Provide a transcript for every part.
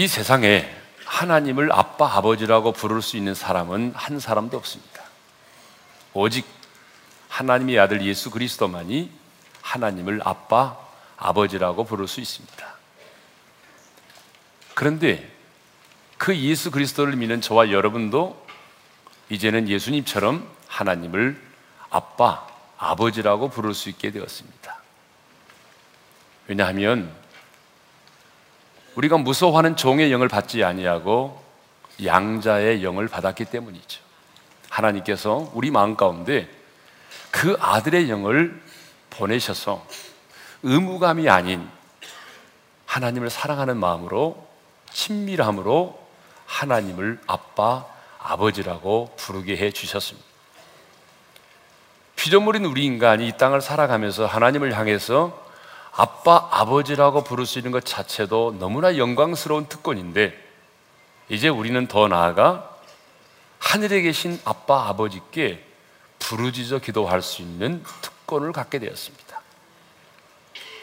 이 세상에 하나님을 아빠, 아버지라고 부를 수 있는 사람은 한 사람도 없습니다. 오직 하나님의 아들 예수 그리스도만이 하나님을 아빠, 아버지라고 부를 수 있습니다. 그런데 그 예수 그리스도를 믿는 저와 여러분도 이제는 예수님처럼 하나님을 아빠, 아버지라고 부를 수 있게 되었습니다. 왜냐하면 우리가 무서워하는 종의 영을 받지 아니하고 양자의 영을 받았기 때문이죠. 하나님께서 우리 마음 가운데 그 아들의 영을 보내셔서 의무감이 아닌 하나님을 사랑하는 마음으로 친밀함으로 하나님을 아빠, 아버지라고 부르게 해 주셨습니다. 피조물인 우리 인간이 이 땅을 살아가면서 하나님을 향해서 아빠, 아버지라고 부를 수 있는 것 자체도 너무나 영광스러운 특권인데, 이제 우리는 더 나아가 하늘에 계신 아빠, 아버지께 부르짖어 기도할 수 있는 특권을 갖게 되었습니다.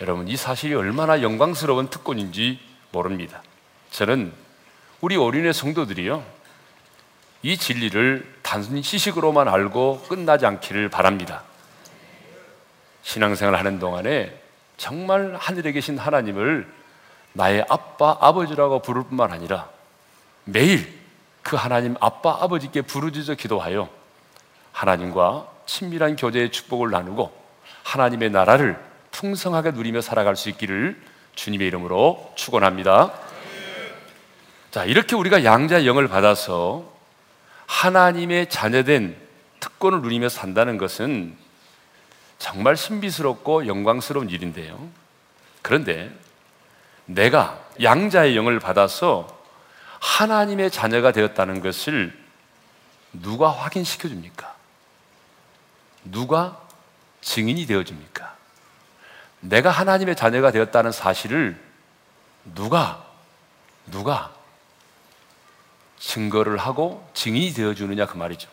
여러분, 이 사실이 얼마나 영광스러운 특권인지 모릅니다. 저는 우리 어린애 성도들이요, 이 진리를 단순히 지식으로만 알고 끝나지 않기를 바랍니다. 신앙생활 하는 동안에 정말 하늘에 계신 하나님을 나의 아빠, 아버지라고 부를 뿐만 아니라 매일 그 하나님 아빠, 아버지께 부르짖어 기도하여 하나님과 친밀한 교제의 축복을 나누고 하나님의 나라를 풍성하게 누리며 살아갈 수 있기를 주님의 이름으로 축원합니다. 자, 이렇게 우리가 양자의 영을 받아서 하나님의 자녀된 특권을 누리며 산다는 것은 정말 신비스럽고 영광스러운 일인데요, 그런데 내가 양자의 영을 받아서 하나님의 자녀가 되었다는 것을 누가 확인시켜 줍니까? 누가 증인이 되어 줍니까? 내가 하나님의 자녀가 되었다는 사실을 누가 증거를 하고 증인이 되어 주느냐, 그 말이죠.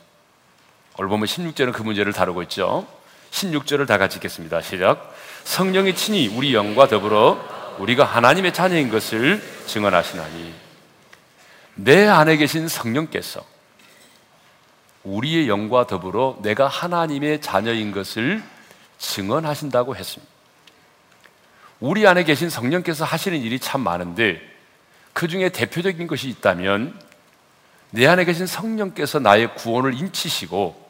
오늘 보면 16절은 그 문제를 다루고 있죠. 16절을 다 같이 읽겠습니다. 시작. 성령이 친히 우리 영과 더불어 우리가 하나님의 자녀인 것을 증언하시나니, 내 안에 계신 성령께서 우리의 영과 더불어 내가 하나님의 자녀인 것을 증언하신다고 했습니다. 우리 안에 계신 성령께서 하시는 일이 참 많은데, 그 중에 대표적인 것이 있다면 내 안에 계신 성령께서 나의 구원을 인치시고,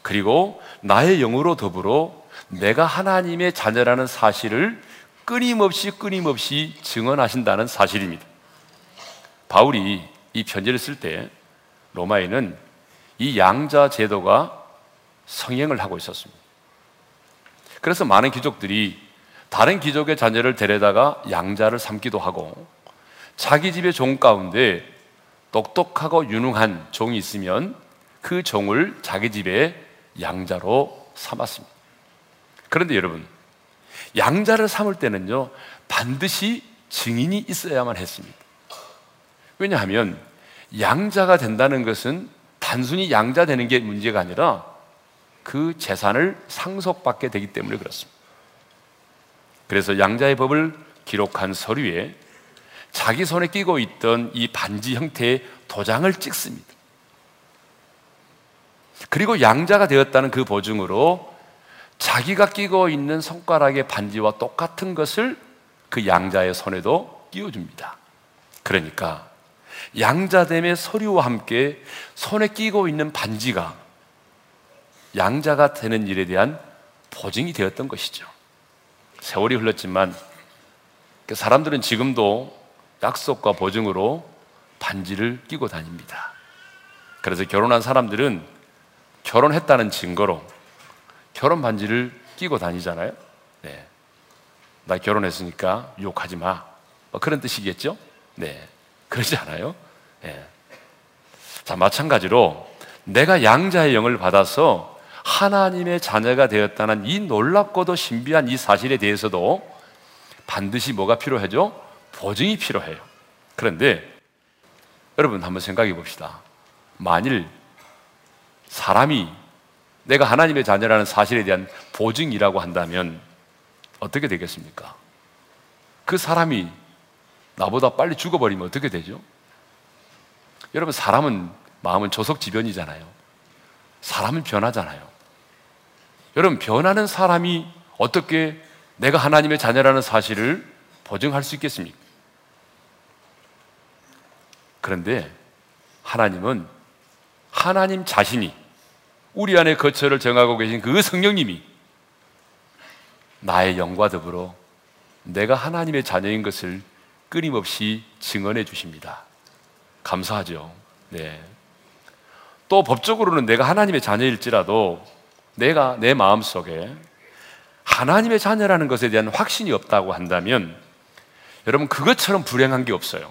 그리고 나의 영으로 더불어 내가 하나님의 자녀라는 사실을 끊임없이 증언하신다는 사실입니다. 바울이 이 편지를 쓸 때 로마에는 이 양자 제도가 성행을 하고 있었습니다. 그래서 많은 귀족들이 다른 귀족의 자녀를 데려다가 양자를 삼기도 하고, 자기 집의 종 가운데 똑똑하고 유능한 종이 있으면 그 종을 자기 집에 양자로 삼았습니다. 그런데 여러분, 양자를 삼을 때는요, 반드시 증인이 있어야만 했습니다. 왜냐하면 양자가 된다는 것은 단순히 양자 되는 게 문제가 아니라 그 재산을 상속받게 되기 때문에 그렇습니다. 그래서 양자의 법을 기록한 서류에 자기 손에 끼고 있던 이 반지 형태의 도장을 찍습니다. 그리고 양자가 되었다는 그 보증으로 자기가 끼고 있는 손가락의 반지와 똑같은 것을 그 양자의 손에도 끼워줍니다. 그러니까 양자됨의 서류와 함께 손에 끼고 있는 반지가 양자가 되는 일에 대한 보증이 되었던 것이죠. 세월이 흘렀지만 사람들은 지금도 약속과 보증으로 반지를 끼고 다닙니다. 그래서 결혼한 사람들은 결혼했다는 증거로 결혼 반지를 끼고 다니잖아요. 네, 나 결혼했으니까 욕하지 마, 그런 뜻이겠죠? 네, 그러지 않아요? 네. 자, 마찬가지로 내가 양자의 영을 받아서 하나님의 자녀가 되었다는 이 놀랍고도 신비한 이 사실에 대해서도 반드시 뭐가 필요하죠? 보증이 필요해요. 그런데 여러분, 한번 생각해 봅시다. 만일 사람이 내가 하나님의 자녀라는 사실에 대한 보증이라고 한다면 어떻게 되겠습니까? 그 사람이 나보다 빨리 죽어버리면 어떻게 되죠? 여러분, 사람은 마음은 조석지변이잖아요. 사람은 변하잖아요. 여러분, 변하는 사람이 어떻게 내가 하나님의 자녀라는 사실을 보증할 수 있겠습니까? 그런데 하나님은 하나님 자신이 우리 안에 거처를 정하고 계신 그 성령님이 나의 영과 더불어 내가 하나님의 자녀인 것을 끊임없이 증언해 주십니다. 감사하죠. 네. 또 법적으로는 내가 하나님의 자녀일지라도 내가 내 마음속에 하나님의 자녀라는 것에 대한 확신이 없다고 한다면 여러분, 그것처럼 불행한 게 없어요.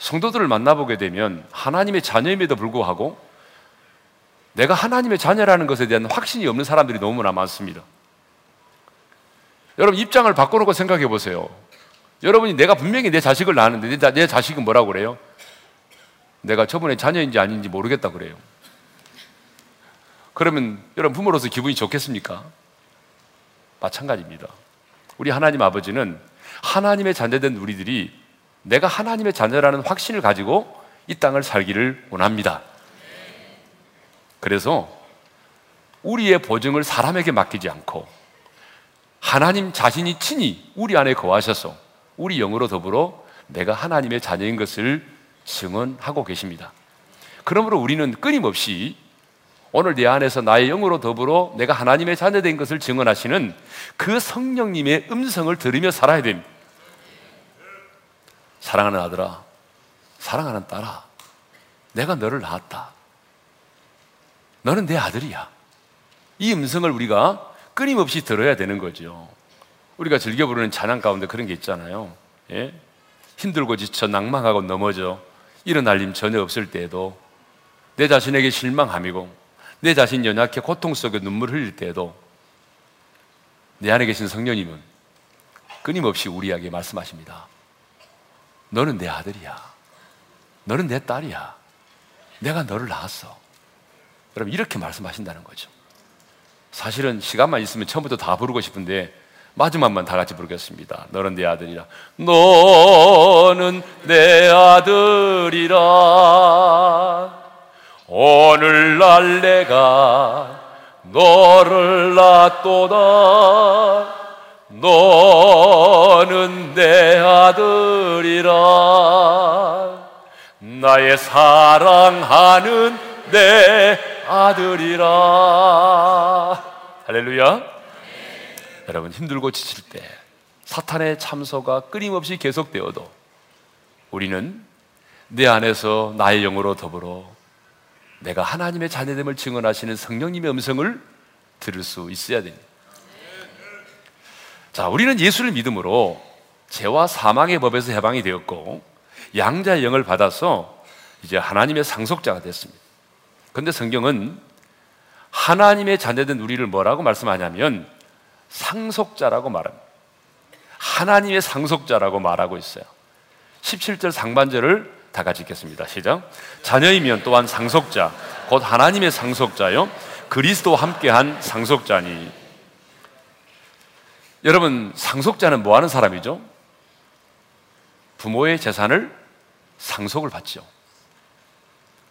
성도들을 만나보게 되면 하나님의 자녀임에도 불구하고 내가 하나님의 자녀라는 것에 대한 확신이 없는 사람들이 너무나 많습니다. 여러분, 입장을 바꿔놓고 생각해 보세요. 여러분이 내가 분명히 내 자식을 낳았는데 내 자식은 뭐라고 그래요? 내가 저분의 자녀인지 아닌지 모르겠다 그래요. 그러면 여러분 부모로서 기분이 좋겠습니까? 마찬가지입니다. 우리 하나님 아버지는 하나님의 자녀된 우리들이 내가 하나님의 자녀라는 확신을 가지고 이 땅을 살기를 원합니다. 그래서 우리의 보증을 사람에게 맡기지 않고 하나님 자신이 친히 우리 안에 거하셔서 우리 영으로 더불어 내가 하나님의 자녀인 것을 증언하고 계십니다. 그러므로 우리는 끊임없이 오늘 내 안에서 나의 영으로 더불어 내가 하나님의 자녀된 것을 증언하시는 그 성령님의 음성을 들으며 살아야 됩니다. 사랑하는 아들아, 사랑하는 딸아, 내가 너를 낳았다. 너는 내 아들이야. 이 음성을 우리가 끊임없이 들어야 되는 거죠. 우리가 즐겨 부르는 찬양 가운데 그런 게 있잖아요. 예? 힘들고 지쳐 낭망하고 넘어져 일어날 힘 전혀 없을 때에도 내 자신에게 실망함이고 내 자신 연약해 고통 속에 눈물 흘릴 때에도 내 안에 계신 성령님은 끊임없이 우리에게 말씀하십니다. 너는 내 아들이야. 너는 내 딸이야. 내가 너를 낳았어. 여러분, 이렇게 말씀하신다는 거죠. 사실은 시간만 있으면 처음부터 다 부르고 싶은데 마지막만 다 같이 부르겠습니다. 너는 내 아들이라. 너는 내 아들이라. 오늘날 내가 너를 낳았도다. 너는 내 아들이라. 나의 사랑하는 내 아들이라. 할렐루야. 네. 여러분, 힘들고 지칠 때 사탄의 참소가 끊임없이 계속되어도 우리는 내 안에서 나의 영으로 더불어 내가 하나님의 자녀됨을 증언하시는 성령님의 음성을 들을 수 있어야 됩니다. 자, 우리는 예수를 믿음으로 죄와 사망의 법에서 해방이 되었고 양자의 영을 받아서 이제 하나님의 상속자가 됐습니다. 그런데 성경은 하나님의 자녀된 우리를 뭐라고 말씀하냐면 상속자라고 말합니다. 하나님의 상속자라고 말하고 있어요. 17절 상반절을 다 같이 읽겠습니다. 시작. 자녀이면 또한 상속자, 곧 하나님의 상속자요 그리스도와 함께한 상속자니. 여러분, 상속자는 뭐 하는 사람이죠? 부모의 재산을 상속을 받죠.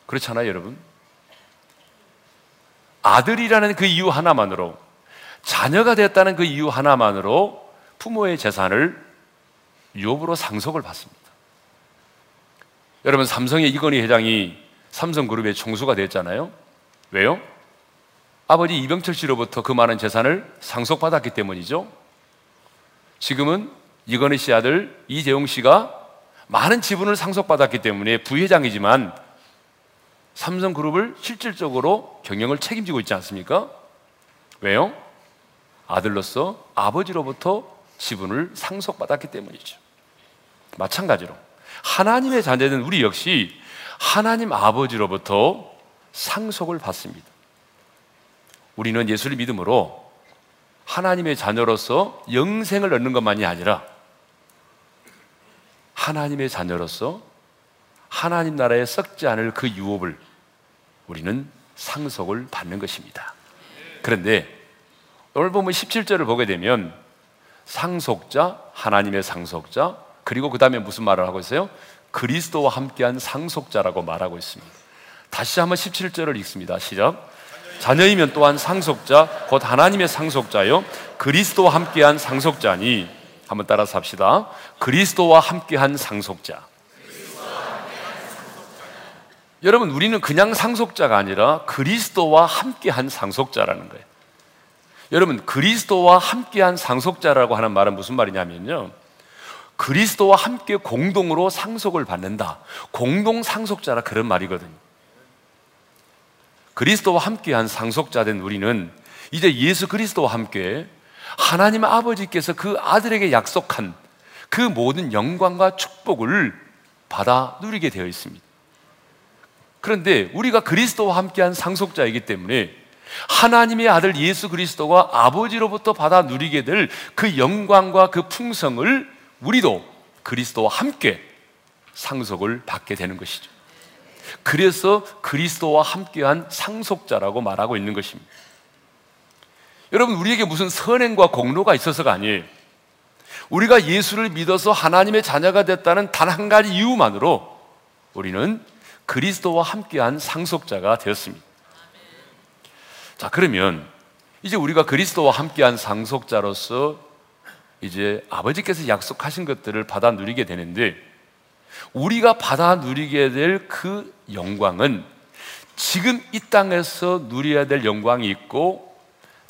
그렇잖아요, 여러분. 아들이라는 그 이유 하나만으로, 자녀가 됐다는 그 이유 하나만으로 부모의 재산을 유업으로 상속을 받습니다. 여러분, 삼성의 이건희 회장이 삼성그룹의 총수가 됐잖아요. 왜요? 아버지 이병철 씨로부터 그 많은 재산을 상속받았기 때문이죠. 지금은 이건희 씨 아들 이재용 씨가 많은 지분을 상속받았기 때문에 부회장이지만 삼성그룹을 실질적으로 경영을 책임지고 있지 않습니까? 왜요? 아들로서 아버지로부터 지분을 상속받았기 때문이죠. 마찬가지로 하나님의 자녀된 우리 역시 하나님 아버지로부터 상속을 받습니다. 우리는 예수를 믿음으로 하나님의 자녀로서 영생을 얻는 것만이 아니라 하나님의 자녀로서 하나님 나라에 썩지 않을 그 유업을 우리는 상속을 받는 것입니다. 그런데 오늘 보면 17절을 보게 되면 상속자, 하나님의 상속자, 그리고 그 다음에 무슨 말을 하고 있어요? 그리스도와 함께한 상속자라고 말하고 있습니다. 다시 한번 17절을 읽습니다. 시작. 자녀이면 또한 상속자, 곧 하나님의 상속자요 그리스도와 함께한 상속자니. 한번 따라서 합시다. 그리스도와 함께한 상속자. 여러분, 우리는 그냥 상속자가 아니라 그리스도와 함께한 상속자라는 거예요. 여러분, 그리스도와 함께한 상속자라고 하는 말은 무슨 말이냐면요, 그리스도와 함께 공동으로 상속을 받는다, 공동상속자라, 그런 말이거든요. 그리스도와 함께한 상속자 된 우리는 이제 예수 그리스도와 함께 하나님 아버지께서 그 아들에게 약속한 그 모든 영광과 축복을 받아 누리게 되어 있습니다. 그런데 우리가 그리스도와 함께한 상속자이기 때문에 하나님의 아들 예수 그리스도가 아버지로부터 받아 누리게 될 그 영광과 그 풍성을 우리도 그리스도와 함께 상속을 받게 되는 것이죠. 그래서 그리스도와 함께한 상속자라고 말하고 있는 것입니다. 여러분, 우리에게 무슨 선행과 공로가 있어서가 아니에요. 우리가 예수를 믿어서 하나님의 자녀가 됐다는 단 한 가지 이유만으로 우리는 그리스도와 함께한 상속자가 되었습니다. 자, 그러면 이제 우리가 그리스도와 함께한 상속자로서 이제 아버지께서 약속하신 것들을 받아 누리게 되는데, 우리가 받아 누리게 될 그 영광은 지금 이 땅에서 누려야 될 영광이 있고,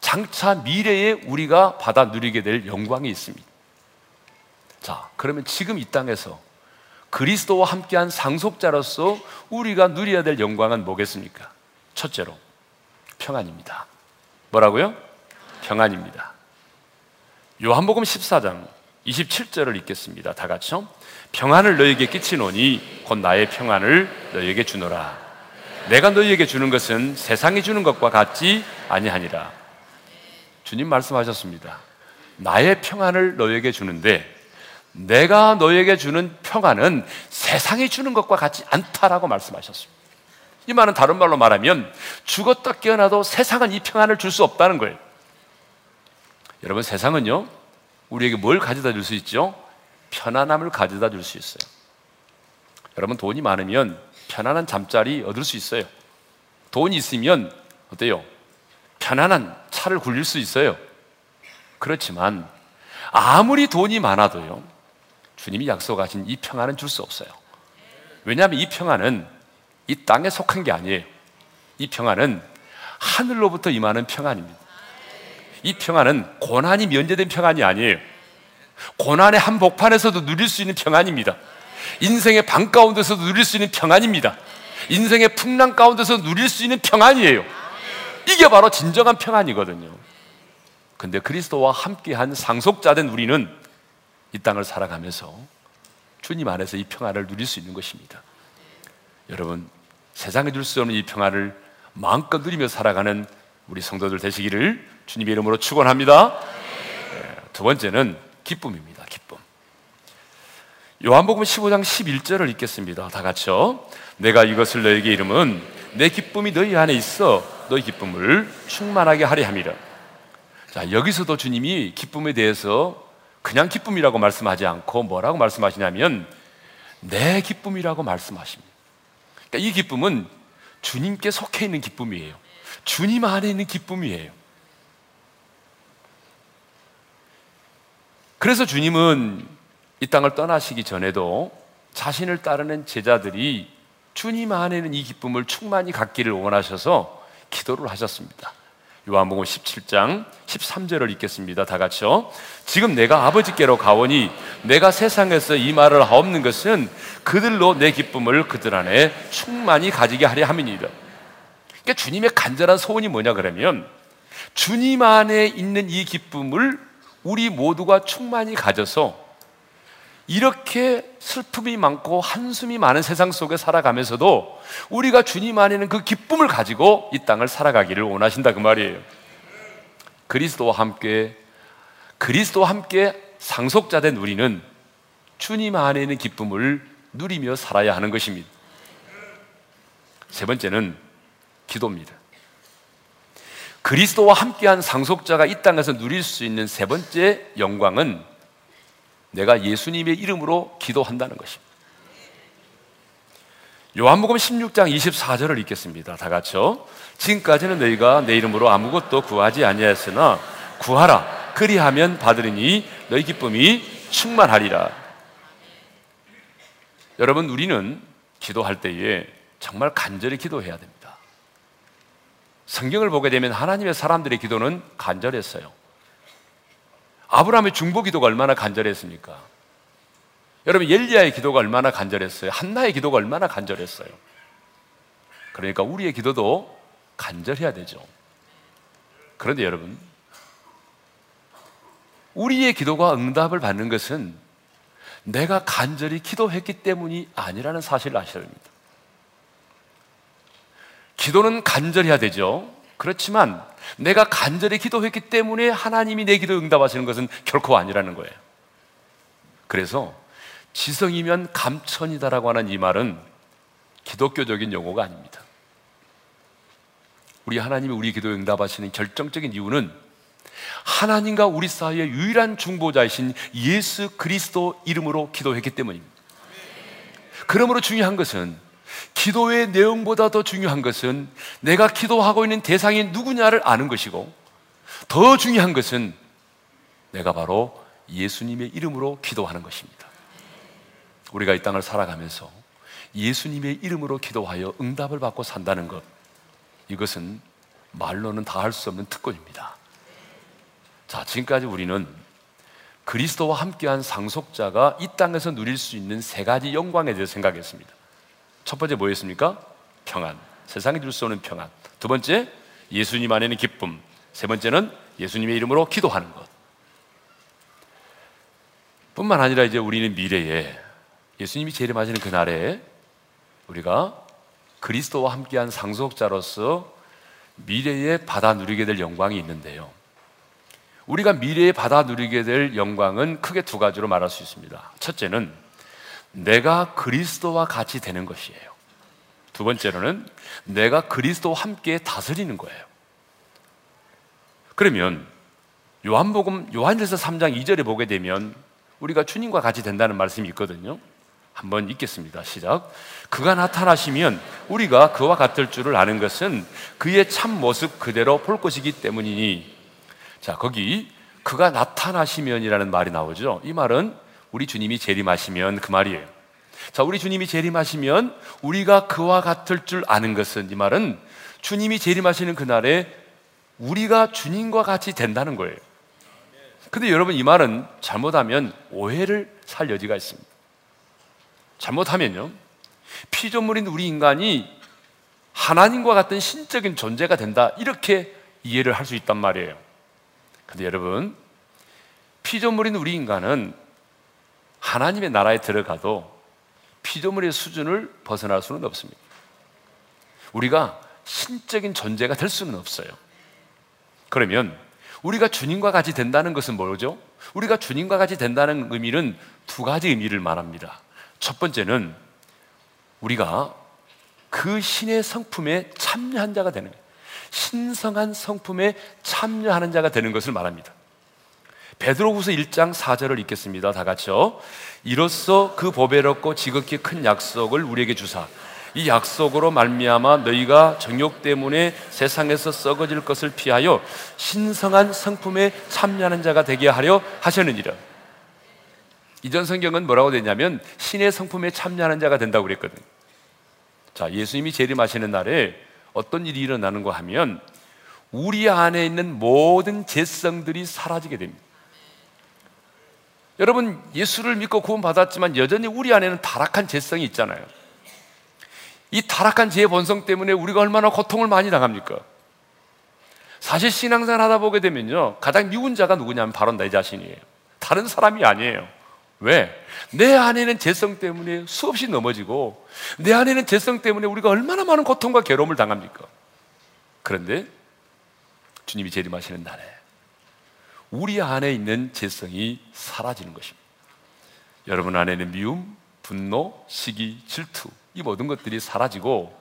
장차 미래에 우리가 받아 누리게 될 영광이 있습니다. 자, 그러면 지금 이 땅에서 그리스도와 함께한 상속자로서 우리가 누려야 될 영광은 뭐겠습니까? 첫째로 평안입니다. 뭐라고요? 평안입니다. 요한복음 14장 27절을 읽겠습니다. 다 같이요. 평안을 너희에게 끼치노니 곧 나의 평안을 너희에게 주노라. 내가 너희에게 주는 것은 세상이 주는 것과 같지 아니하니라. 주님 말씀하셨습니다. 나의 평안을 너희에게 주는데, 내가 너희에게 주는 평안은 세상이 주는 것과 같지 않다라고 말씀하셨습니다. 이 말은 다른 말로 말하면 죽었다 깨어나도 세상은 이 평안을 줄 수 없다는 거예요. 여러분, 세상은요, 우리에게 뭘 가져다 줄 수 있죠? 편안함을 가져다 줄 수 있어요. 여러분, 돈이 많으면 편안한 잠자리 얻을 수 있어요. 돈이 있으면 어때요? 편안한 차를 굴릴 수 있어요. 그렇지만 아무리 돈이 많아도요, 주님이 약속하신 이 평안은 줄 수 없어요. 왜냐하면 이 평안은 이 땅에 속한 게 아니에요. 이 평안은 하늘로부터 임하는 평안입니다. 이 평안은 고난이 면제된 평안이 아니에요. 고난의 한복판에서도 누릴 수 있는 평안입니다. 인생의 방 가운데서도 누릴 수 있는 평안입니다. 인생의 풍랑 가운데서 누릴 수 있는 평안이에요. 이게 바로 진정한 평안이거든요. 근데 그리스도와 함께한 상속자 된 우리는 이 땅을 살아가면서 주님 안에서 이 평안을 누릴 수 있는 것입니다. 여러분, 세상에 줄 수 없는 이 평안을 마음껏 누리며 살아가는 우리 성도들 되시기를 주님의 이름으로 축원합니다. 두 번째는 기쁨입니다. 기쁨. 요한복음 15장 11절을 읽겠습니다. 다 같이요. 내가 이것을 너에게 이름은 내 기쁨이 너희 안에 있어 너희 기쁨을 충만하게 하리 함이라. 자, 여기서도 주님이 기쁨에 대해서 그냥 기쁨이라고 말씀하지 않고 뭐라고 말씀하시냐면 내 기쁨이라고 말씀하십니다. 그러니까 이 기쁨은 주님께 속해 있는 기쁨이에요. 주님 안에 있는 기쁨이에요. 그래서 주님은 이 땅을 떠나시기 전에도 자신을 따르는 제자들이 주님 안에는 이 기쁨을 충만히 갖기를 원하셔서 기도를 하셨습니다. 요한복음 17장 13절을 읽겠습니다. 다 같이요. 지금 내가 아버지께로 가오니 내가 세상에서 이 말을 하옵는 것은 그들로 내 기쁨을 그들 안에 충만히 가지게 하려 함이니라. 그러니까 주님의 간절한 소원이 뭐냐 그러면 주님 안에 있는 이 기쁨을 우리 모두가 충만히 가져서 이렇게 슬픔이 많고 한숨이 많은 세상 속에 살아가면서도 우리가 주님 안에는 그 기쁨을 가지고 이 땅을 살아가기를 원하신다 그 말이에요. 그리스도와 함께 상속자 된 우리는 주님 안에 있는 기쁨을 누리며 살아야 하는 것입니다. 세 번째는 기도입니다. 그리스도와 함께한 상속자가 이 땅에서 누릴 수 있는 세 번째 영광은 내가 예수님의 이름으로 기도한다는 것입니다. 요한복음 16장 24절을 읽겠습니다. 다 같이요. 지금까지는 너희가 내 이름으로 아무것도 구하지 아니하였으나 구하라 그리하면 받으리니 너희 기쁨이 충만하리라. 여러분, 우리는 기도할 때에 정말 간절히 기도해야 됩니다. 성경을 보게 되면 하나님의 사람들의 기도는 간절했어요. 아브라함의 중보 기도가 얼마나 간절했습니까? 여러분, 엘리야의 기도가 얼마나 간절했어요? 한나의 기도가 얼마나 간절했어요? 그러니까 우리의 기도도 간절해야 되죠. 그런데 여러분, 우리의 기도가 응답을 받는 것은 내가 간절히 기도했기 때문이 아니라는 사실을 아셔야 됩니다. 기도는 간절해야 되죠. 그렇지만 내가 간절히 기도했기 때문에 하나님이 내 기도에 응답하시는 것은 결코 아니라는 거예요. 그래서 지성이면 감천이다라고 하는 이 말은 기독교적인 용어가 아닙니다. 우리 하나님이 우리 기도에 응답하시는 결정적인 이유는 하나님과 우리 사이의 유일한 중보자이신 예수 그리스도 이름으로 기도했기 때문입니다. 그러므로 중요한 것은, 기도의 내용보다 더 중요한 것은 내가 기도하고 있는 대상이 누구냐를 아는 것이고, 더 중요한 것은 내가 바로 예수님의 이름으로 기도하는 것입니다. 우리가 이 땅을 살아가면서 예수님의 이름으로 기도하여 응답을 받고 산다는 것, 이것은 말로는 다 할 수 없는 특권입니다. 자, 지금까지 우리는 그리스도와 함께한 상속자가 이 땅에서 누릴 수 있는 세 가지 영광에 대해서 생각했습니다. 첫 번째 뭐였습니까? 평안, 세상이 줄 수 없는 평안. 두 번째, 예수님 안에는 기쁨. 세 번째는 예수님의 이름으로 기도하는 것 뿐만 아니라, 이제 우리는 미래에 예수님이 재림하시는 그날에 우리가 그리스도와 함께한 상속자로서 미래에 받아 누리게 될 영광이 있는데요, 우리가 미래에 받아 누리게 될 영광은 크게 두 가지로 말할 수 있습니다. 첫째는 내가 그리스도와 같이 되는 것이에요. 두 번째로는 내가 그리스도와 함께 다스리는 거예요. 그러면 요한일서 3장 2절에 보게 되면 우리가 주님과 같이 된다는 말씀이 있거든요. 한번 읽겠습니다. 시작. 그가 나타나시면 우리가 그와 같을 줄을 아는 것은 그의 참모습 그대로 볼 것이기 때문이니. 자, 거기 그가 나타나시면이라는 말이 나오죠. 이 말은 우리 주님이 재림하시면 그 말이에요. 자, 우리 주님이 재림하시면 우리가 그와 같을 줄 아는 것은, 이 말은 주님이 재림하시는 그날에 우리가 주님과 같이 된다는 거예요. 근데 여러분, 이 말은 잘못하면 오해를 살 여지가 있습니다. 잘못하면요, 피조물인 우리 인간이 하나님과 같은 신적인 존재가 된다, 이렇게 이해를 할 수 있단 말이에요. 근데 여러분, 피조물인 우리 인간은 하나님의 나라에 들어가도 피조물의 수준을 벗어날 수는 없습니다. 우리가 신적인 존재가 될 수는 없어요. 그러면 우리가 주님과 같이 된다는 것은 뭐죠? 우리가 주님과 같이 된다는 의미는 두 가지 의미를 말합니다. 첫 번째는 우리가 그 신의 성품에 참여한 자가 되는 거예요. 신성한 성품에 참여하는 자가 되는 것을 말합니다. 베드로후서 1장 4절을 읽겠습니다. 다 같이요. 이로써 그 보배롭고 지극히 큰 약속을 우리에게 주사 이 약속으로 말미암아 너희가 정욕 때문에 세상에서 썩어질 것을 피하여 신성한 성품에 참여하는 자가 되게 하려 하셨느니라. 이전 성경은 뭐라고 되냐면 신의 성품에 참여하는 자가 된다고 그랬거든요. 자, 예수님이 재림하시는 날에 어떤 일이 일어나는가 하면 우리 안에 있는 모든 죄성들이 사라지게 됩니다. 여러분, 예수를 믿고 구원받았지만 여전히 우리 안에는 타락한 죄성이 있잖아요. 이 타락한 죄의 본성 때문에 우리가 얼마나 고통을 많이 당합니까? 사실 신앙생활 하다 보게 되면요, 가장 미운 자가 누구냐면 바로 내 자신이에요. 다른 사람이 아니에요. 왜? 내 안에는 죄성 때문에 수없이 넘어지고, 내 안에는 죄성 때문에 우리가 얼마나 많은 고통과 괴로움을 당합니까? 그런데 주님이 재림하시는 날에 우리 안에 있는 죄성이 사라지는 것입니다. 여러분 안에는 미움, 분노, 시기, 질투, 이 모든 것들이 사라지고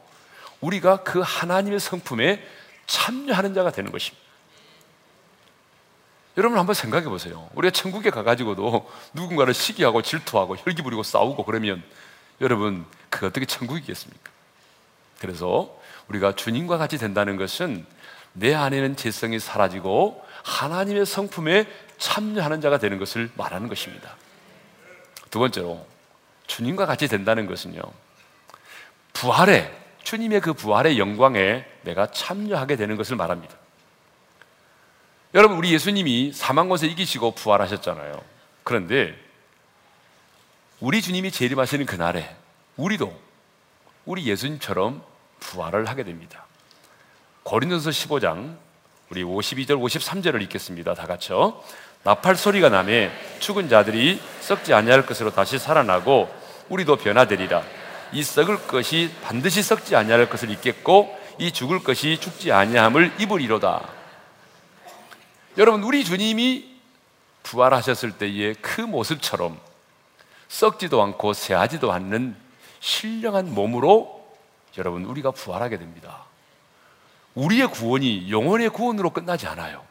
우리가 그 하나님의 성품에 참여하는 자가 되는 것입니다. 여러분 한번 생각해 보세요. 우리가 천국에 가가지고도 누군가를 시기하고 질투하고 혈기 부리고 싸우고 그러면 여러분 그게 어떻게 천국이겠습니까? 그래서 우리가 주님과 같이 된다는 것은 내 안에는 죄성이 사라지고 하나님의 성품에 참여하는 자가 되는 것을 말하는 것입니다. 두 번째로 주님과 같이 된다는 것은요, 부활에, 주님의 그 부활의 영광에 내가 참여하게 되는 것을 말합니다. 여러분 우리 예수님이 사망권세 이기시고 부활하셨잖아요. 그런데 우리 주님이 재림하시는 그날에 우리도 우리 예수님처럼 부활을 하게 됩니다. 고린도서 15장 우리 52절 53절을 읽겠습니다. 다 같이요. 나팔 소리가 나매 죽은 자들이 썩지 아니할 것으로 다시 살아나고 우리도 변화되리라. 이 썩을 것이 반드시 썩지 아니할 것을 입겠고 이 죽을 것이 죽지 아니함을 입으리로다. 여러분 우리 주님이 부활하셨을 때의 그 모습처럼 썩지도 않고 쇠하지도 않는 신령한 몸으로 여러분 우리가 부활하게 됩니다. 우리의 구원이 영원의 구원으로 끝나지 않아요.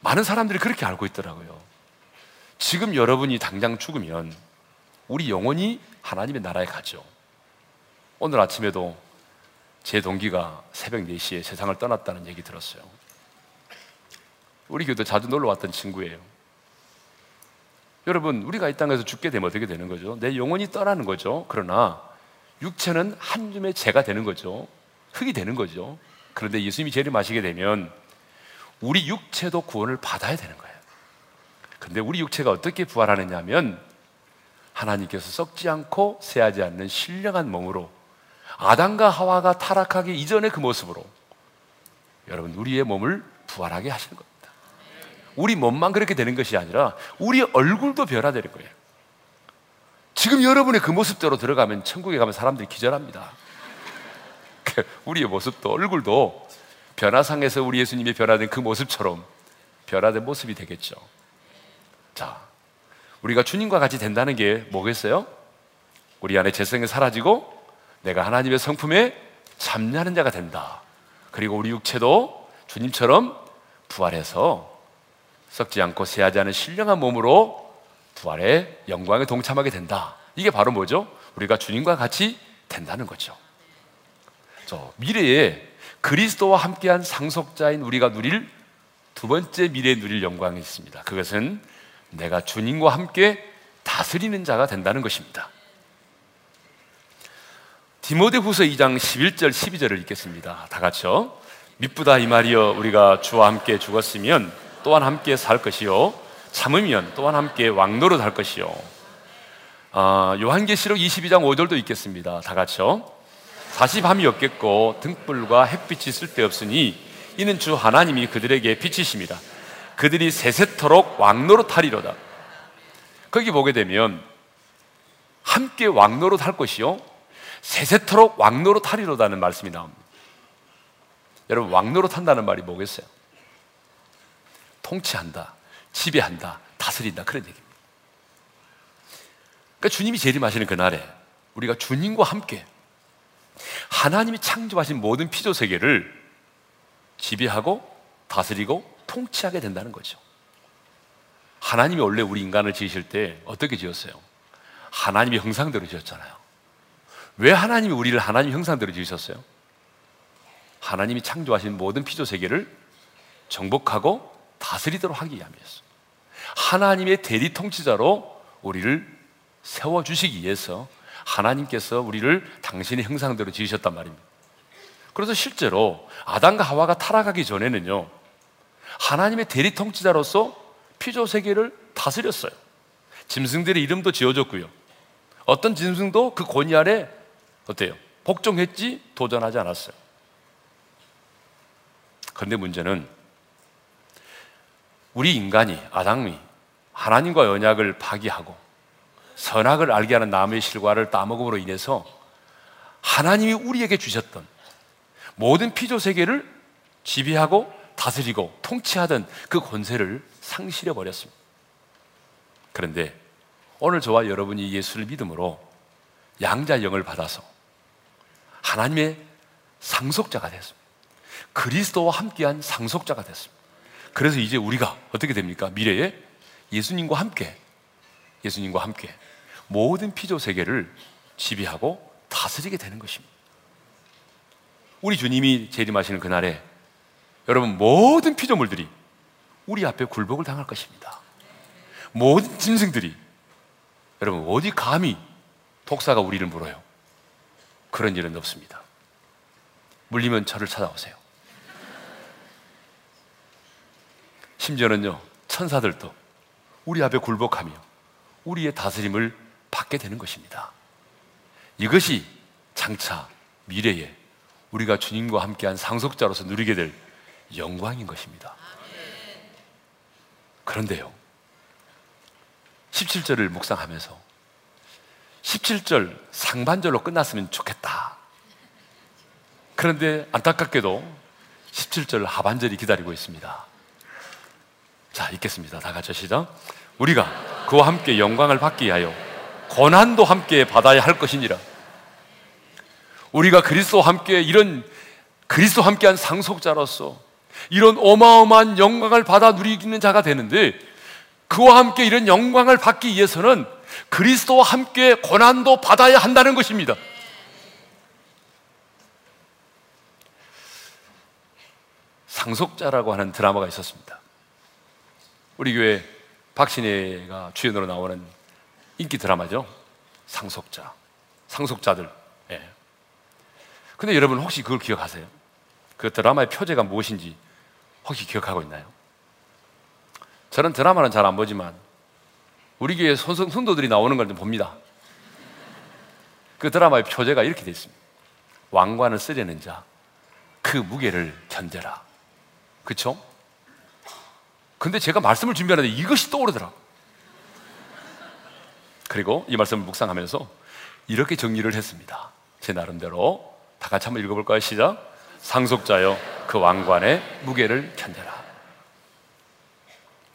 많은 사람들이 그렇게 알고 있더라고요. 지금 여러분이 당장 죽으면 우리 영혼이 하나님의 나라에 가죠. 오늘 아침에도 제 동기가 새벽 4시에 세상을 떠났다는 얘기 들었어요. 우리 교도 자주 놀러 왔던 친구예요. 여러분 우리가 이 땅에서 죽게 되면 어떻게 되는 거죠? 내 영혼이 떠나는 거죠. 그러나 육체는 한 줌의 재가 되는 거죠. 흙이 되는 거죠. 그런데 예수님이 재림하시게 되면 우리 육체도 구원을 받아야 되는 거예요. 그런데 우리 육체가 어떻게 부활하느냐 하면 하나님께서 썩지 않고 쇠하지 않는 신령한 몸으로, 아담과 하와가 타락하기 이전의 그 모습으로 여러분 우리의 몸을 부활하게 하시는 겁니다. 우리 몸만 그렇게 되는 것이 아니라 우리 얼굴도 변화될 거예요. 지금 여러분의 그 모습대로 들어가면 천국에 가면 사람들이 기절합니다. 우리의 모습도 얼굴도 변화상에서 우리 예수님이 변화된 그 모습처럼 변화된 모습이 되겠죠. 자, 우리가 주님과 같이 된다는 게 뭐겠어요? 우리 안에 죄성이 사라지고 내가 하나님의 성품에 참여하는 자가 된다. 그리고 우리 육체도 주님처럼 부활해서 썩지 않고 쇠하지 않은 신령한 몸으로 부활의 영광에 동참하게 된다. 이게 바로 뭐죠? 우리가 주님과 같이 된다는 거죠. 미래에 그리스도와 함께한 상속자인 우리가 누릴 두 번째 미래에 누릴 영광이 있습니다. 그것은 내가 주님과 함께 다스리는 자가 된다는 것입니다. 디모데후서 2장 11절 12절을 읽겠습니다. 다 같이요. 미쁘다 이 말이여, 우리가 주와 함께 죽었으면 또한 함께 살 것이요, 참으면 또한 함께 왕노릇할 것이요. 요한계시록 22장 5절도 읽겠습니다. 다 같이요. 다시 밤이 없겠고 등불과 햇빛이 쓸데없으니 이는 주 하나님이 그들에게 빛이십니다. 그들이 세세토록 왕노릇하리로다. 거기 보게 되면 함께 왕노릇할 것이요, 세세토록 왕노릇하리로다는 말씀이 나옵니다. 여러분 왕노릇한다는 말이 뭐겠어요? 통치한다, 지배한다, 다스린다, 그런 얘기입니다. 그러니까 주님이 재림하시는 그날에 우리가 주님과 함께 하나님이 창조하신 모든 피조세계를 지배하고 다스리고 통치하게 된다는 거죠. 하나님이 원래 우리 인간을 지으실 때 어떻게 지었어요? 하나님의 형상대로 지었잖아요. 왜 하나님이 우리를 하나님의 형상대로 지으셨어요? 하나님이 창조하신 모든 피조세계를 정복하고 다스리도록 하기 위함이었어요. 하나님의 대리통치자로 우리를 세워주시기 위해서 하나님께서 우리를 당신의 형상대로 지으셨단 말입니다. 그래서 실제로 아담과 하와가 타락하기 전에는요, 하나님의 대리통치자로서 피조세계를 다스렸어요. 짐승들의 이름도 지어줬고요, 어떤 짐승도 그 권위 아래 어때요? 복종했지 도전하지 않았어요. 그런데 문제는 우리 인간이, 아담이 하나님과 언약을 파기하고 선악을 알게 하는 나무의 실과를 따먹음으로 인해서 하나님이 우리에게 주셨던 모든 피조세계를 지배하고 다스리고 통치하던 그 권세를 상실해버렸습니다. 그런데 오늘 저와 여러분이 예수를 믿음으로 양자의 영을 받아서 하나님의 상속자가 되었습니다. 그리스도와 함께한 상속자가 됐습니다. 그래서 이제 우리가 어떻게 됩니까? 미래에 예수님과 함께 모든 피조 세계를 지배하고 다스리게 되는 것입니다. 우리 주님이 재림하시는 그날에 여러분 모든 피조물들이 우리 앞에 굴복을 당할 것입니다. 모든 짐승들이, 여러분 어디 감히 독사가 우리를 물어요? 그런 일은 없습니다. 물리면 저를 찾아오세요. 심지어는요, 천사들도 우리 앞에 굴복하며 우리의 다스림을 받게 되는 것입니다. 이것이 장차 미래에 우리가 주님과 함께한 상속자로서 누리게 될 영광인 것입니다. 그런데요, 17절을 묵상하면서 17절 상반절로 끝났으면 좋겠다. 그런데 안타깝게도 17절 하반절이 기다리고 있습니다. 자, 읽겠습니다. 다 같이 시작. 우리가 그와 함께 영광을 받기 위하여 고난도 함께 받아야 할 것이니라. 우리가 그리스도와 함께 그리스도와 함께한 상속자로서 이런 어마어마한 영광을 받아 누리는 자가 되는데, 그와 함께 이런 영광을 받기 위해서는 그리스도와 함께 고난도 받아야 한다는 것입니다. 상속자라고 하는 드라마가 있었습니다. 우리 교회 박신혜가 주연으로 나오는 인기 드라마죠. 상속자들. 예. 근데 여러분 혹시 그걸 기억하세요? 그 드라마의 표제가 무엇인지 혹시 기억하고 있나요? 저는 드라마는 잘 안 보지만 우리 교회 선도들이 나오는 걸 좀 봅니다. 그 드라마의 표제가 이렇게 되어 있습니다. 왕관을 쓰려는 자, 그 무게를 견뎌라. 그쵸? 근데 제가 말씀을 준비하는데 이것이 떠오르더라. 그리고 이 말씀을 묵상하면서 이렇게 정리를 했습니다. 제 나름대로. 다 같이 한번 읽어볼까요? 시작. 상속자여, 그 왕관의 무게를 견뎌라.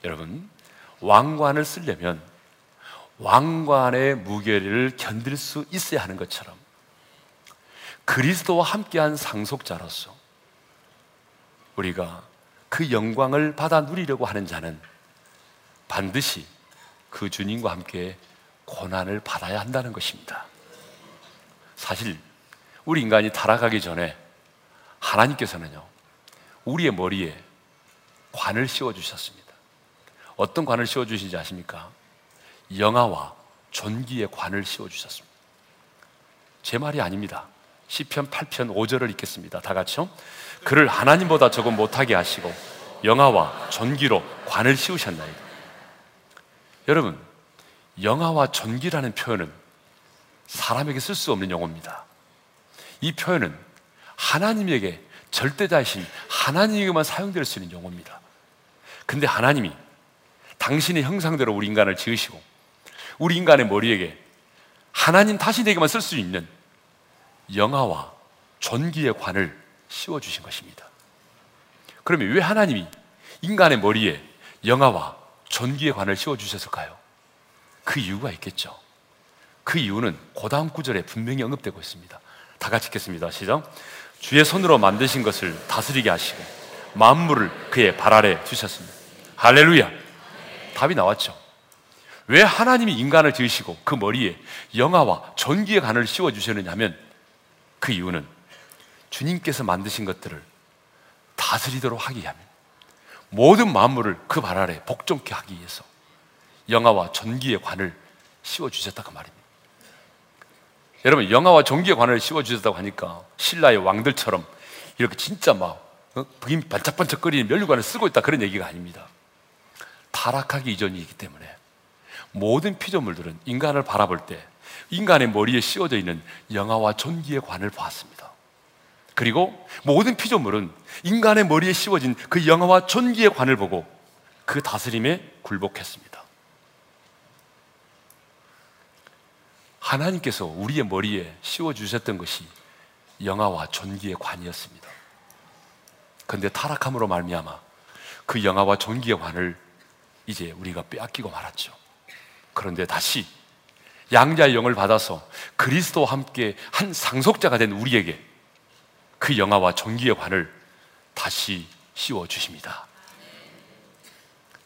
여러분, 왕관을 쓰려면 왕관의 무게를 견딜 수 있어야 하는 것처럼, 그리스도와 함께한 상속자로서 우리가 그 영광을 받아 누리려고 하는 자는 반드시 그 주님과 함께 고난을 받아야 한다는 것입니다. 사실 우리 인간이 타락하기 전에 하나님께서는요, 우리의 머리에 관을 씌워주셨습니다. 어떤 관을 씌워주신지 아십니까? 영화와 존귀의 관을 씌워주셨습니다. 제 말이 아닙니다. 시편 8편 5절을 읽겠습니다. 다 같이요. 그를 하나님보다 조금 못하게 하시고 영화와 존귀로 관을 씌우셨나이다. 여러분, 영화와 존귀라는 표현은 사람에게 쓸 수 없는 용어입니다. 이 표현은 하나님에게, 절대자이신 하나님에게만 사용될 수 있는 용어입니다. 근데 하나님이 당신의 형상대로 우리 인간을 지으시고 우리 인간의 머리에게 하나님 자신에게만 쓸 수 있는 영화와 존귀의 관을 씌워주신 것입니다. 그러면 왜 하나님이 인간의 머리에 영화와 존귀의 관을 씌워주셨을까요? 그 이유가 있겠죠. 그 이유는 그 다음 구절에 분명히 언급되고 있습니다. 다 같이 읽겠습니다. 시작. 주의 손으로 만드신 것을 다스리게 하시고 만물을 그의 발 아래 두셨습니다. 할렐루야. 네. 답이 나왔죠. 왜 하나님이 인간을 지으시고 그 머리에 영화와 존귀의 관을 씌워주셨느냐 하면, 그 이유는 주님께서 만드신 것들을 다스리도록 하기 위함, 모든 만물을 그 발 아래 복종케 하기 위해서 영화와 존귀의 관을 씌워주셨다, 그 말입니다. 여러분, 영화와 존귀의 관을 씌워주셨다고 하니까 신라의 왕들처럼 이렇게 진짜 막 반짝반짝거리는 면류관을 쓰고 있다, 그런 얘기가 아닙니다. 타락하기 이전이기 때문에 모든 피조물들은 인간을 바라볼 때 인간의 머리에 씌워져 있는 영화와 존귀의 관을 보았습니다. 그리고 모든 피조물은 인간의 머리에 씌워진 그 영화와 존귀의 관을 보고 그 다스림에 굴복했습니다. 하나님께서 우리의 머리에 씌워주셨던 것이 영화와 존귀의 관이었습니다. 그런데 타락함으로 말미암아 그 영화와 존귀의 관을 이제 우리가 빼앗기고 말았죠. 그런데 다시 양자의 영을 받아서 그리스도와 함께 한 상속자가 된 우리에게 그 영화와 존귀의 관을 다시 씌워주십니다.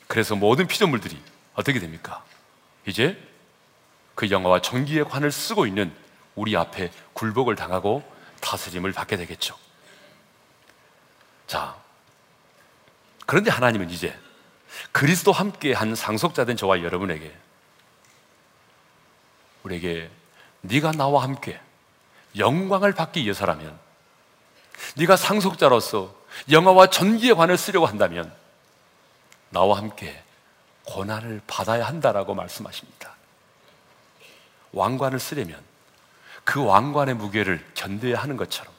그래서 모든 피조물들이 어떻게 됩니까? 이제 그 영화와 전기의 관을 쓰고 있는 우리 앞에 굴복을 당하고 다스림을 받게 되겠죠. 자, 그런데 하나님은 이제 그리스도 함께한 상속자된 저와 여러분에게, 우리에게 네가 나와 함께 영광을 받기 위해서라면, 네가 상속자로서 영화와 전기의 관을 쓰려고 한다면 나와 함께 고난을 받아야 한다라고 말씀하십니다. 왕관을 쓰려면 그 왕관의 무게를 견뎌야 하는 것처럼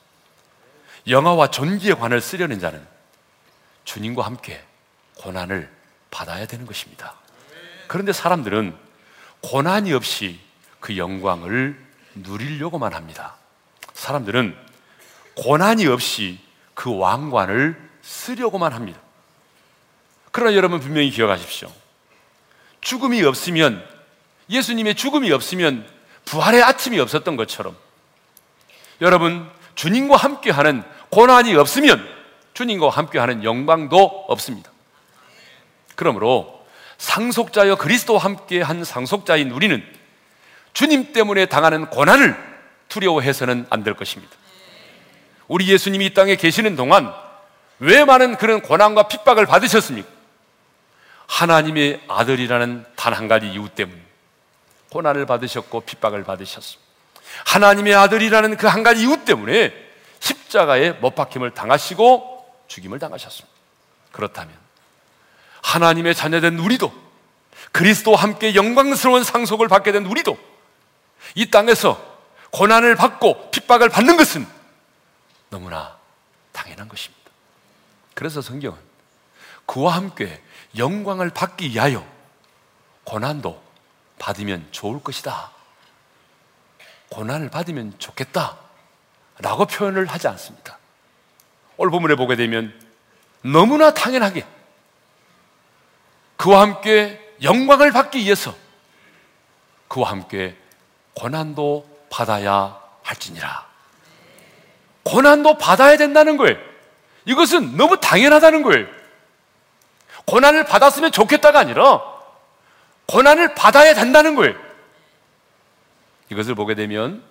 영화와 전기의 관을 쓰려는 자는 주님과 함께 고난을 받아야 되는 것입니다. 그런데 사람들은 고난이 없이 그 영광을 누리려고만 합니다. 사람들은 고난이 없이 그 왕관을 쓰려고만 합니다. 그러나 여러분 분명히 기억하십시오. 죽음이 없으면, 예수님의 죽음이 없으면 부활의 아침이 없었던 것처럼, 여러분 주님과 함께하는 고난이 없으면 주님과 함께하는 영광도 없습니다. 그러므로 상속자여 그리스도와 함께한 상속자인 우리는 주님 때문에 당하는 고난을 두려워해서는 안 될 것입니다. 우리 예수님이 이 땅에 계시는 동안 왜 많은 그런 고난과 핍박을 받으셨습니까? 하나님의 아들이라는 단 한 가지 이유 때문에 고난을 받으셨고 핍박을 받으셨습니다. 하나님의 아들이라는 그 한 가지 이유 때문에 십자가에 못 박힘을 당하시고 죽임을 당하셨습니다. 그렇다면 하나님의 자녀된 우리도, 그리스도와 함께 영광스러운 상속을 받게 된 우리도 이 땅에서 고난을 받고 핍박을 받는 것은 너무나 당연한 것입니다. 그래서 성경은 그와 함께 영광을 받기 위하여 고난도 받으면 좋을 것이다, 고난을 받으면 좋겠다 라고 표현을 하지 않습니다. 오늘 본문에 보게 되면 너무나 당연하게 그와 함께 영광을 받기 위해서 그와 함께 고난도 받아야 할지니라. 고난도 받아야 된다는 거예요. 이것은 너무 당연하다는 거예요. 고난을 받았으면 좋겠다가 아니라 고난을 받아야 된다는 거예요. 이것을 보게 되면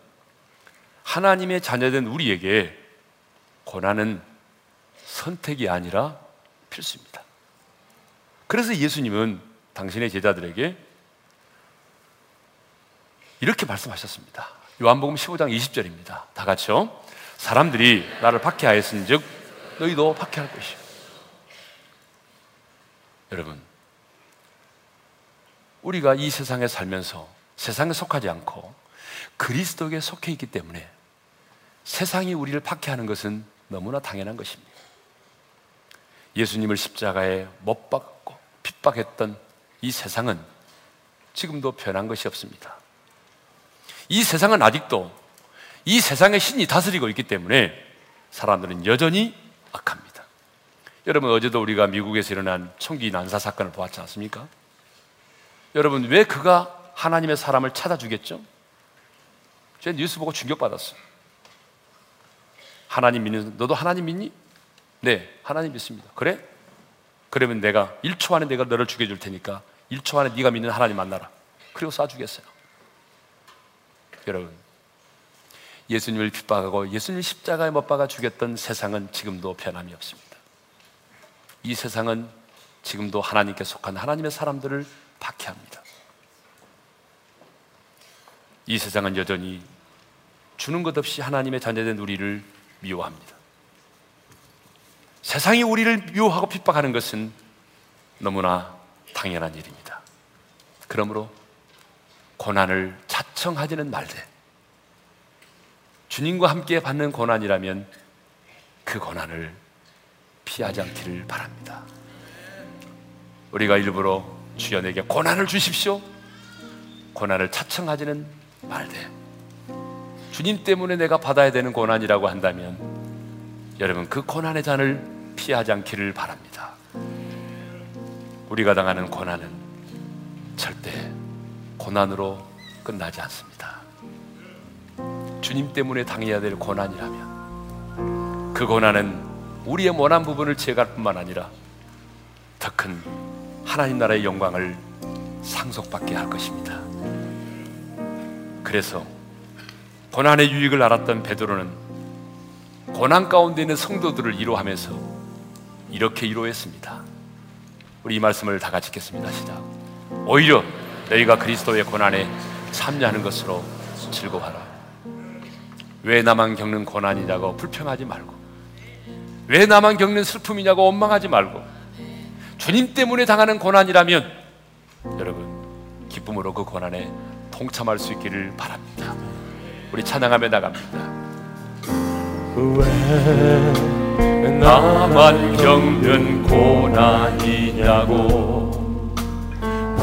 하나님의 자녀된 우리에게 고난은 선택이 아니라 필수입니다. 그래서 예수님은 당신의 제자들에게 이렇게 말씀하셨습니다. 요한복음 15장 20절입니다. 다 같이요. 사람들이 나를 박해하였은즉 너희도 박해할 것이요. 여러분, 우리가 이 세상에 살면서 세상에 속하지 않고 그리스도에게 속해 있기 때문에 세상이 우리를 박해하는 것은 너무나 당연한 것입니다. 예수님을 십자가에 못 박고 핍박했던 이 세상은 지금도 변한 것이 없습니다. 이 세상은 아직도 이 세상의 신이 다스리고 있기 때문에 사람들은 여전히 악합니다. 여러분, 어제도 우리가 미국에서 일어난 총기 난사 사건을 보았지 않습니까? 여러분, 왜 그가 하나님의 사람을 찾아주겠죠? 제가 뉴스 보고 충격받았어요. 하나님 믿는, 너도 하나님 믿니? 네, 하나님 믿습니다. 그래? 그러면 내가 1초 안에 내가 너를 죽여줄 테니까 1초 안에 네가 믿는 하나님 만나라. 그리고 쏴주겠어요. 여러분, 예수님을 핍박하고 예수님을 십자가에 못 박아 죽였던 세상은 지금도 변함이 없습니다. 이 세상은 지금도 하나님께 속한 하나님의 사람들을 박해합니다. 이 세상은 여전히 주는 것 없이 하나님의 자녀된 우리를 미워합니다. 세상이 우리를 미워하고 핍박하는 것은 너무나 당연한 일입니다. 그러므로 고난을 자청하지는 말되 주님과 함께 받는 고난이라면 그 고난을 피하지 않기를 바랍니다. 우리가 일부러 주여 내게 고난을 주십시오, 고난을 자청하지는 말되 주님 때문에 내가 받아야 되는 고난이라고 한다면 여러분, 그 고난의 잔을 피하지 않기를 바랍니다. 우리가 당하는 고난은 절대 고난으로 끝나지 않습니다. 주님 때문에 당해야 될 고난이라면 그 고난은 우리의 원한 부분을 제거할 뿐만 아니라 더 큰 하나님 나라의 영광을 상속받게 할 것입니다. 그래서 고난의 유익을 알았던 베드로는 고난 가운데 있는 성도들을 위로하면서 이렇게 위로했습니다. 우리 이 말씀을 다 같이 읽겠습니다. 시작. 오히려 너희가 그리스도의 고난에 참여하는 것으로 즐거워하라. 왜 나만 겪는 고난이냐고 불평하지 말고, 왜 나만 겪는 슬픔이냐고 원망하지 말고, 주님 때문에 당하는 고난이라면 여러분 기쁨으로 그 고난에 동참할 수 있기를 바랍니다. 우리 찬양하며 나갑니다. 왜 나만 겪는 고난이냐고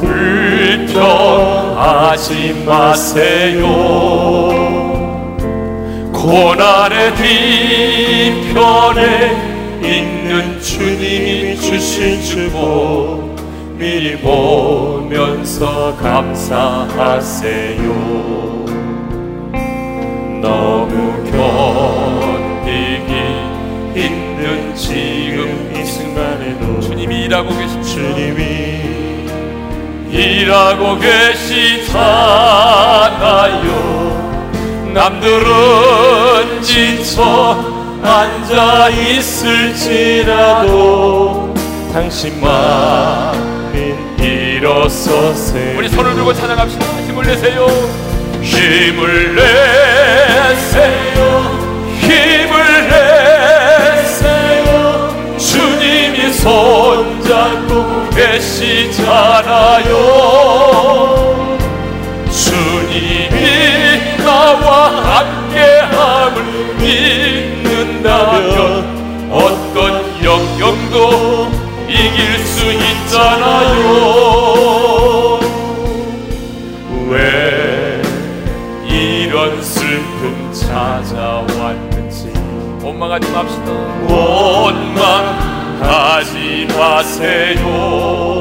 불평하지 마세요. 고난의 뒤편에 있는 주님이 주신 주보 미리 보면서 감사하세요. 너무 견디기 힘든 지금 이 순간에도 주님이 일하고 계시잖아요. 남들은 지쳐 앉아 있을지라도 당신만은 일어서세요. 우리 손을 들고 찬양합시다. 힘을 내세요. 힘을 내세요. 힘을 내세요. 주님이 손잡고 계시잖아요. 주님이 나와 함께함을 믿는다면 어떤 역경도 이길 수 있잖아요. 왜 이런 슬픔 찾아왔는지 원망하지 맙시다. 원망하지 마세요.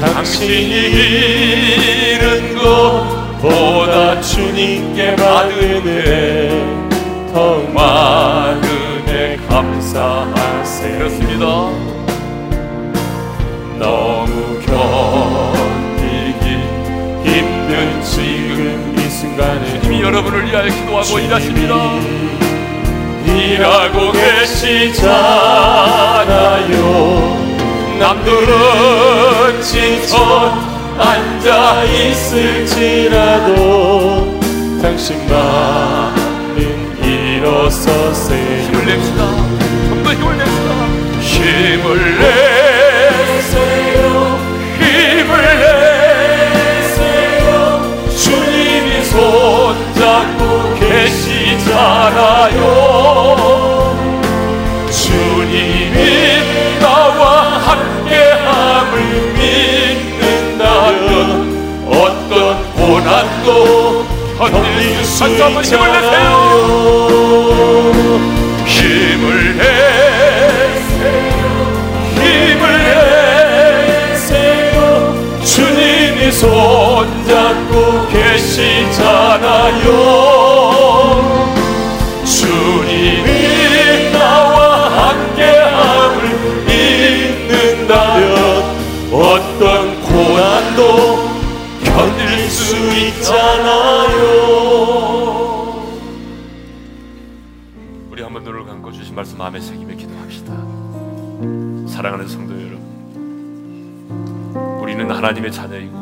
당신이 잃은 것보다 주님께 받은 은혜 더 많은 은혜 감사하세요. 그렇습니다. 너무 견디기 힘든 지금 주님이 여러분을 위하여 기도하고 일하십니다. 일하고 계시잖아요. 남들은 지쳐 앉아 있을지라도 당신만은 일어서세요. 힘을 냅시다. 좀 더 힘을 냅시다. 힘을 내세요. 힘을 내. 손잡고 계시잖아요. 주님이 나와 함께함을 믿는다면 어떤 고난도 견딜 수 있잖아요. 힘을 내세요. 힘을 내세요. 주님이 손잡고 계시잖아요. 주님이 나와 함께함을 믿는다면 어떤 고난도 견딜 수 있잖아요. 우리 한번 눈을 감고 주신 말씀 마음에 새기며 기도합시다. 사랑하는 성도 여러분, 우리는 하나님의 자녀이고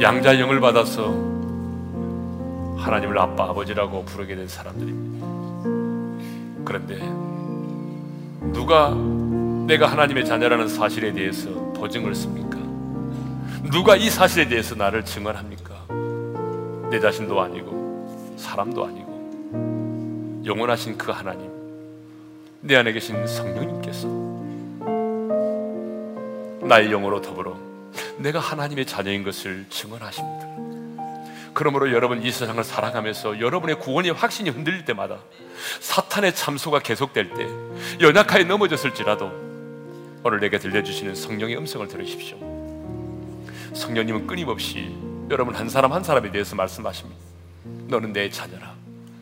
양자의 영을 받아서 하나님을 아빠, 아버지라고 부르게 된 사람들입니다. 그런데 누가 내가 하나님의 자녀라는 사실에 대해서 보증을 씁니까? 누가 이 사실에 대해서 나를 증언합니까? 내 자신도 아니고 사람도 아니고 영원하신 그 하나님, 내 안에 계신 성령님께서 나의 영으로 더불어 내가 하나님의 자녀인 것을 증언하십니다. 그러므로 여러분, 이 세상을 살아가면서 여러분의 구원의 확신이 흔들릴 때마다, 사탄의 참소가 계속될 때, 연약하게 넘어졌을지라도 오늘 내게 들려주시는 성령의 음성을 들으십시오. 성령님은 끊임없이 여러분 한 사람 한 사람에 대해서 말씀하십니다. 너는 내 자녀라.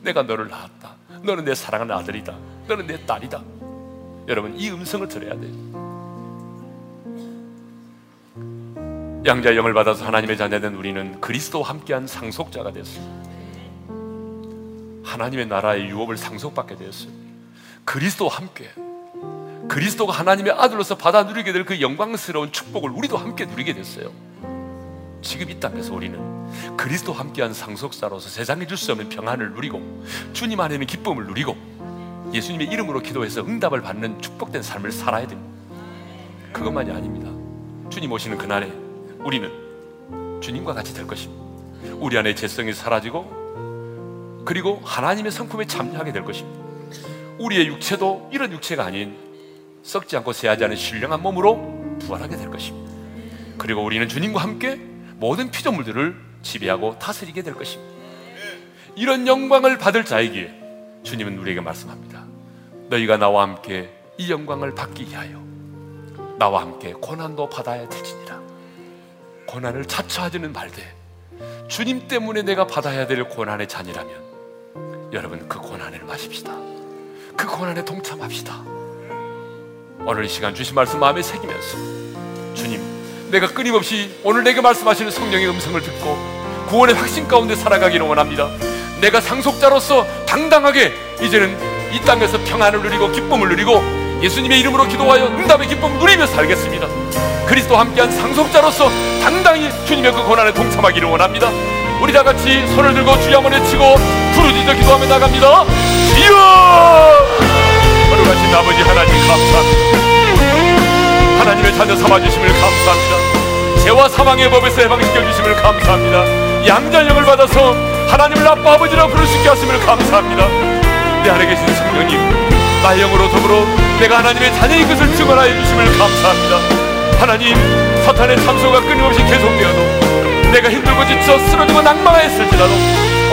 내가 너를 낳았다. 너는 내 사랑하는 아들이다, 너는 내 딸이다. 여러분, 이 음성을 들어야 돼요. 양자의 영을 받아서 하나님의 자녀된 우리는 그리스도와 함께한 상속자가 됐어요. 하나님의 나라의 유업을 상속받게 되었어요. 그리스도와 함께, 그리스도가 하나님의 아들로서 받아 누리게 될 그 영광스러운 축복을 우리도 함께 누리게 됐어요. 지금 이 땅에서 우리는 그리스도와 함께한 상속자로서 세상에 줄 수 없는 평안을 누리고 주님 안에의 기쁨을 누리고 예수님의 이름으로 기도해서 응답을 받는 축복된 삶을 살아야 됩니다. 그것만이 아닙니다. 주님 오시는 그날에 우리는 주님과 같이 될 것입니다. 우리 안에 죄성이 사라지고 그리고 하나님의 성품에 참여하게 될 것입니다. 우리의 육체도 이런 육체가 아닌 썩지 않고 쇠하지 않은 신령한 몸으로 부활하게 될 것입니다. 그리고 우리는 주님과 함께 모든 피조물들을 지배하고 다스리게 될 것입니다. 이런 영광을 받을 자이기에 주님은 우리에게 말씀합니다. 너희가 나와 함께 이 영광을 받기 위하여 나와 함께 고난도 받아야 될지니라. 고난을 자처하지는 말되 주님 때문에 내가 받아야 될 고난의 잔이라면 여러분 그 고난을 마십시다. 그 고난에 동참합시다. 오늘 이 시간 주신 말씀 마음에 새기면서 주님, 내가 끊임없이 오늘 내게 말씀하시는 성령의 음성을 듣고 구원의 확신 가운데 살아가기를 원합니다. 내가 상속자로서 당당하게 이제는 이 땅에서 평안을 누리고 기쁨을 누리고 예수님의 이름으로 기도하여 응답의 기쁨을 누리며 살겠습니다. 그리스도와 함께한 상속자로서 당당히 주님의 그 고난에 동참하기를 원합니다. 우리 다 같이 손을 들고 주여 한번 외치고 부르짖어 기도하며 나갑니다. 주여! 하늘같이 아버지 하나님 감사합니다. 하나님의 자녀 삼아주심을 감사합니다. 죄와 사망의 법에서 해방시켜주심을 감사합니다. 양자의 영을 받아서 하나님을 아빠 아버지라 부를 수 있게 하심을 감사합니다. 내 안에 계신 성령님, 나의 영으로 더불어 내가 하나님의 자녀인 것을 증언하여 주심을 감사합니다. 하나님, 사탄의 참소가 끊임없이 계속되어도 내가 힘들고 지쳐 쓰러지고 낙망하였을지라도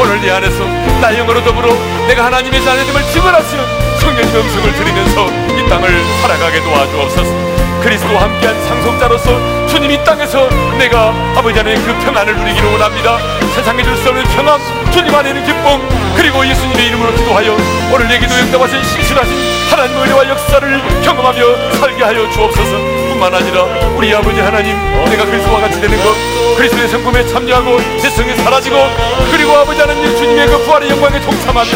오늘 내 안에서 나의 영으로 더불어 내가 하나님의 자녀됨을 증언하시는 성령의 음성을 들으면서 이 땅을 살아가게 도와주옵소서. 그리스도와 함께한 상속자로서 주님 이 땅에서 내가 아버지 안에 그 평안을 누리기를 원합니다. 세상에 줄 수 없는 평안, 주님 안에 있는 기쁨, 그리고 예수님의 이름으로 기도하여 오늘 내 기도 응답하신 신실하신 하나님의 은혜와 역사를 경험하며 살게 하여 주옵소서. 뿐만 아니라 우리 아버지 하나님, 내가 그리스도와 같이 되는 것, 그리스도의 성품에 참여하고 죄성이 사라지고 그리고 아버지 하나님 주님의 그 부활의 영광에 동참하며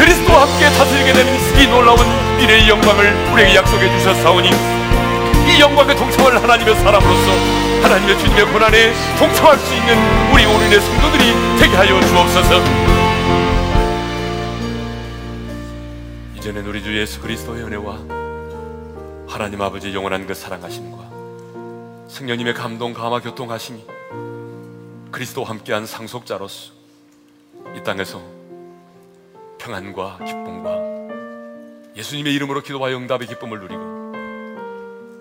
그리스도와 함께 다스리게 되는 이 놀라운 미래의 영광을 우리에게 약속해 주셨사오니 이 영광의 동참을 하나님의 사람으로서 하나님의 주님의 고난에 동참할 수 있는 우리 오륜의 성도들이 되게 하여 주옵소서. 이제는 우리 주 예수 그리스도의 은혜와 하나님 아버지의 영원한 그 사랑하심과 성령님의 감동 감화 교통하심이 그리스도와 함께한 상속자로서 이 땅에서 평안과 기쁨과 예수님의 이름으로 기도하여 응답의 기쁨을 누리고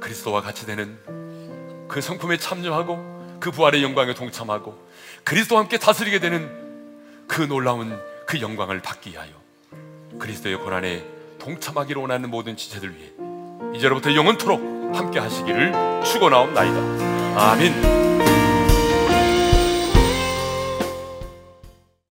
그리스도와 같이 되는 그 성품에 참여하고 그 부활의 영광에 동참하고 그리스도와 함께 다스리게 되는 그 놀라운 그 영광을 받기 위하여 그리스도의 고난에 동참하기로 원하는 모든 지체들 위해 이제로부터 영원토록 함께 하시기를 축원하옵나이다. 아멘.